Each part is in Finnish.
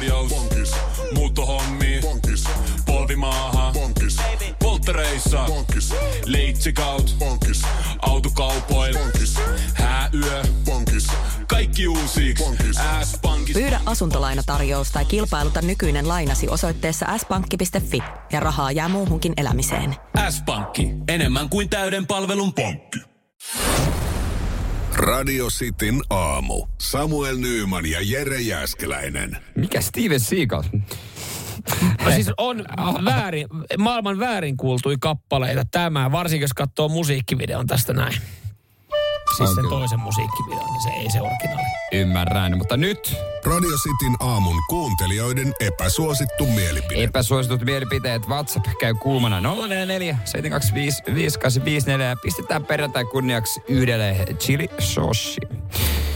korjaus. Pankis. Muuttohommia. Pankis. Polvimaaha. Pankis. Polttereissa. Pankis. Leitsikaut. Pankis. Autokaupoil. Pankis. Hääyö. Pankis. Kaikki uusiiksi. S-Pankki. Pyydä asuntolainatarjous tai kilpailuta nykyinen lainasi osoitteessa s-pankki.fi ja rahaa jää muuhunkin elämiseen. S-Pankki. Enemmän kuin täyden palvelun pankki. Radio Cityn aamu. Samuel Nyyman ja Jere Jääskeläinen. Mikä Steven Seagal? Siis on väärin, maailman väärin kuultui kappaleita tämä, varsinkin jos katsoo musiikkivideon tästä näin. Siis sen toisen musiikkivideon, niin se ei se originaali. Ymmärrän, mutta nyt... Radio Cityn aamun kuuntelijoiden epäsuosittu mielipide. Epäsuositut mielipiteet. WhatsApp käy kuumana 044 725 5854, ja pistetään perjantai kunniaksi yhdelle chili soshi.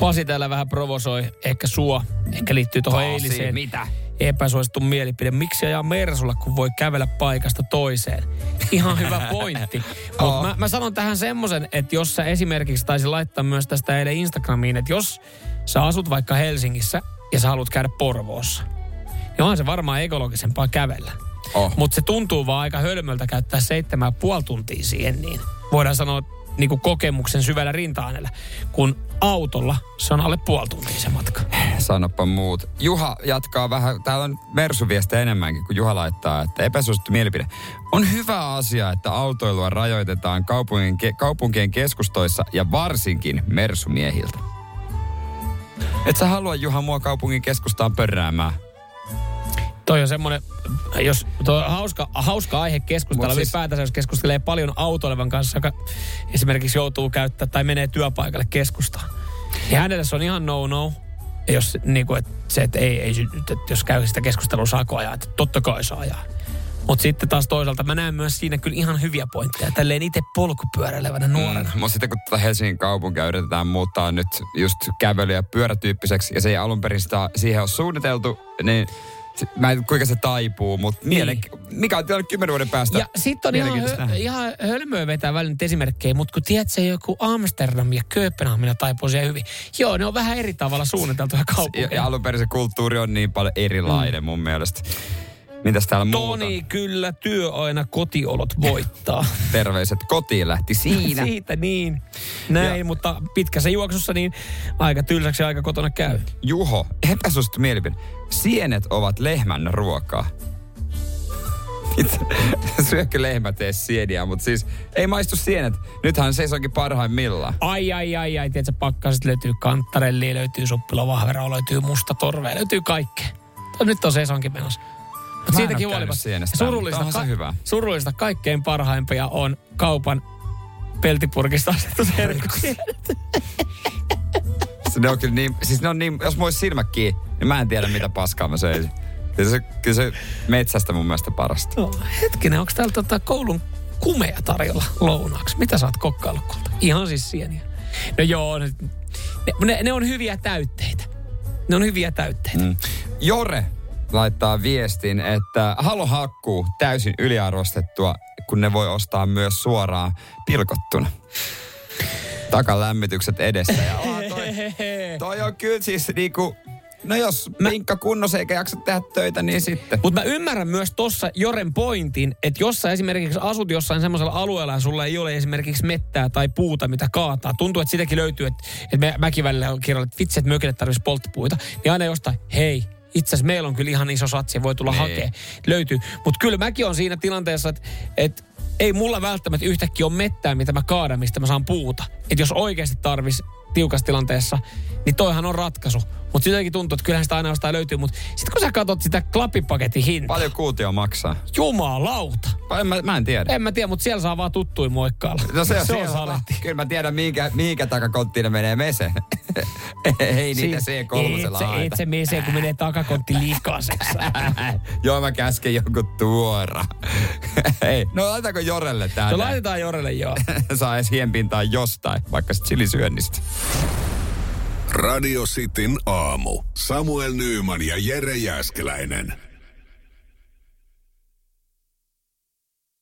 Pasi täällä vähän provosoi, ehkä sua, ehkä liittyy tuohon eiliseen. Mitä? Epäsuosittu mielipide. Miksi ajaa Mersulla, kun voi kävellä paikasta toiseen? Ihan hyvä pointti. Mutta mä sanon tähän semmoisen, että jos sä esimerkiksi taisi laittaa myös tästä eilen Instagramiin, että jos sä asut vaikka Helsingissä ja sä haluat käydä Porvoossa, niin onhan se varmaan ekologisempaa kävellä. Mutta se tuntuu vaan aika hölmöltä käyttää 7,5 tuntia siihen, niin voidaan sanoa niinku kokemuksen syvällä rinta-äänellä, kun autolla se on alle 0,5 tuntia se matka. Sanoppa muut. Juha jatkaa vähän, täällä on Mersu-viestejä enemmänkin, kun Juha laittaa, että epäsuosittu mielipide. On hyvä asia, että autoilua rajoitetaan kaupunkien keskustoissa ja varsinkin Mersumiehiltä. Et sä halua, Juha, mua kaupungin keskustaan pörräämään? Toi on semmoinen, jos toi on hauska aihe keskustella, ylipäätänsä jos keskustelee paljon autoilevan kanssa, joka esimerkiksi joutuu käyttämään tai menee työpaikalle keskustaan. Ja hänelle se on ihan no-no, jos, niin kuin, että se, että ei, että jos käy sitä keskustelua, saako ajaa, että totta kai saa ajaa. Mutta sitten taas toisaalta mä näen myös siinä kyllä ihan hyviä pointteja. Tälleen itse polkupyöräilevänä nuorena. Mutta sitten kun tätä Helsingin kaupunkia yritetään muuttaa nyt just kävely- ja pyörätyyppiseksi, ja se ei alun perin sitä siihen ole suunniteltu, niin... Mä en tiedä, kuinka se taipuu, mutta mikä on tilanne 10 vuoden päästä. Ja sit on ihan hölmöä vetää välillä esimerkkejä, mutta kun tiedät, se joku Amsterdam ja Kööpenhamina taipuu siellä hyvin. Joo, ne on vähän eri tavalla suunniteltuja kaupunkeja. Ja alun perin se kulttuuri on niin paljon erilainen mun mielestä. Mitäs täällä muuta? Toni, kyllä työ aina kotiolot voittaa. Terveiset kotiin lähti siinä. Siitä niin. Näin, ja. Mutta pitkässä juoksussa niin aika tylsäksi aika kotona käy. Juho, epäsuosittu mielipide. Sienet ovat lehmän ruokaa. Syökö lehmät ees sieniä, mutta siis ei maistu sienet. Nythän se onkin parhaimmillaan. Ai, tiedätkö, pakkaset löytyy kantarellia, löytyy suppilovahveraa, löytyy musta torvea, löytyy kaikkea. Nyt on sesonkin menossa. Mutta siitäkin huolimatta surullista kaikkein parhaimpia on kaupan peltipurkista asetus herkkut. Ne on kyllä niin, siis ne on niin, jos mä ois silmät kiinni, niin mä en tiedä mitä paskaa mä söisin. Kyllä se metsästä mun mielestä parasta. No, hetkinen, onko täällä koulun kumea tarjolla lounaaksi? Mitä sä oot kokkaillut kulta? Ihan siis sieniä. No joo, ne on hyviä täytteitä. Jore laittaa viestin, että halo hakkuu täysin yliarvostettua, kun ne voi ostaa myös suoraan pilkottuna. Takalämmitykset edessä. Ja toi on kyllä siis niinku, no jos minkka kunnossa eikä jaksa tehdä töitä, niin sitten. Mutta mä ymmärrän myös tossa Joren pointin, että jos sä esimerkiksi asut jossain semmoisella alueella ja sulla ei ole esimerkiksi mettää tai puuta, mitä kaataa. Tuntuu, että sitäkin löytyy, että mäkin välillä on kirjoilla, että vitsi, että mökille tarvitsisi polttopuita. Niin aina jostain, hei. Itse asiassa meillä on kyllä ihan iso satsi, voi tulla hakea. Löytyy. Mutta kyllä mäkin on siinä tilanteessa, että ei mulla välttämättä yhtäkkiä ole mettää, mitä mä kaadan, mistä mä saan puuta. Että jos oikeasti tarvisi tiukassa tilanteessa, niin toihan on ratkaisu. Mutta sitäkin tuntuu, että kyllähän sitä aina jostain löytyy. Mutta sitten kun sä katsot sitä klapipaketin hintaa. Paljon kuutio maksaa? Jumalauta. Mä en tiedä. En mä tiedä, mutta siellä saa vaan tuttuja moikkailla. No se on saletti. Kyllä mä tiedän, mihinkä takakonttiin menee mese. Ei niitä C3 laita. Et se mese, kun menee takakontti liikaseksi. Joo, mä käsken jonkun tuora. Ei. No laitetaanko Jorelle täällä? No laitetaan Jorelle, joo. Saa edes hienpintaan jostain, vaikka sit chilisyönnistä. Radio Cityn aamu. Samuel Nyyman ja Jere Jääskeläinen.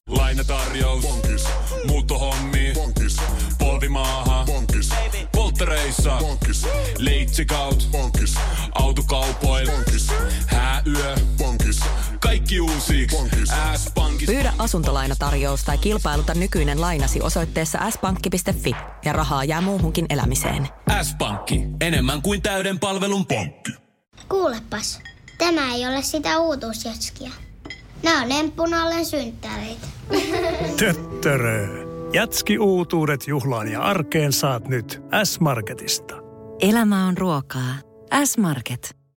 Lainatarjous. Pankis. Muuttohommi. Pankis. Polvimaaha. Pankis. Polttereissa. Pankis. Leitsikaut. Pankis. Autokaupoil. Pankis. Hää kaikki uusiksi. S-Pankista. Pyydä asuntolainatarjous tai kilpailuta nykyinen lainasi osoitteessa s-pankki.fi ja rahaa jää muuhunkin elämiseen. S-Pankki, enemmän kuin täyden palvelun pankki. Kuulepas, tämä ei ole sitä uutuusjatskia. Nää on emppunallen synttäreitä. Töttörö. Jatski uutuudet juhlaan ja arkeen saat nyt S-Marketista. Elämä on ruokaa. S-Market.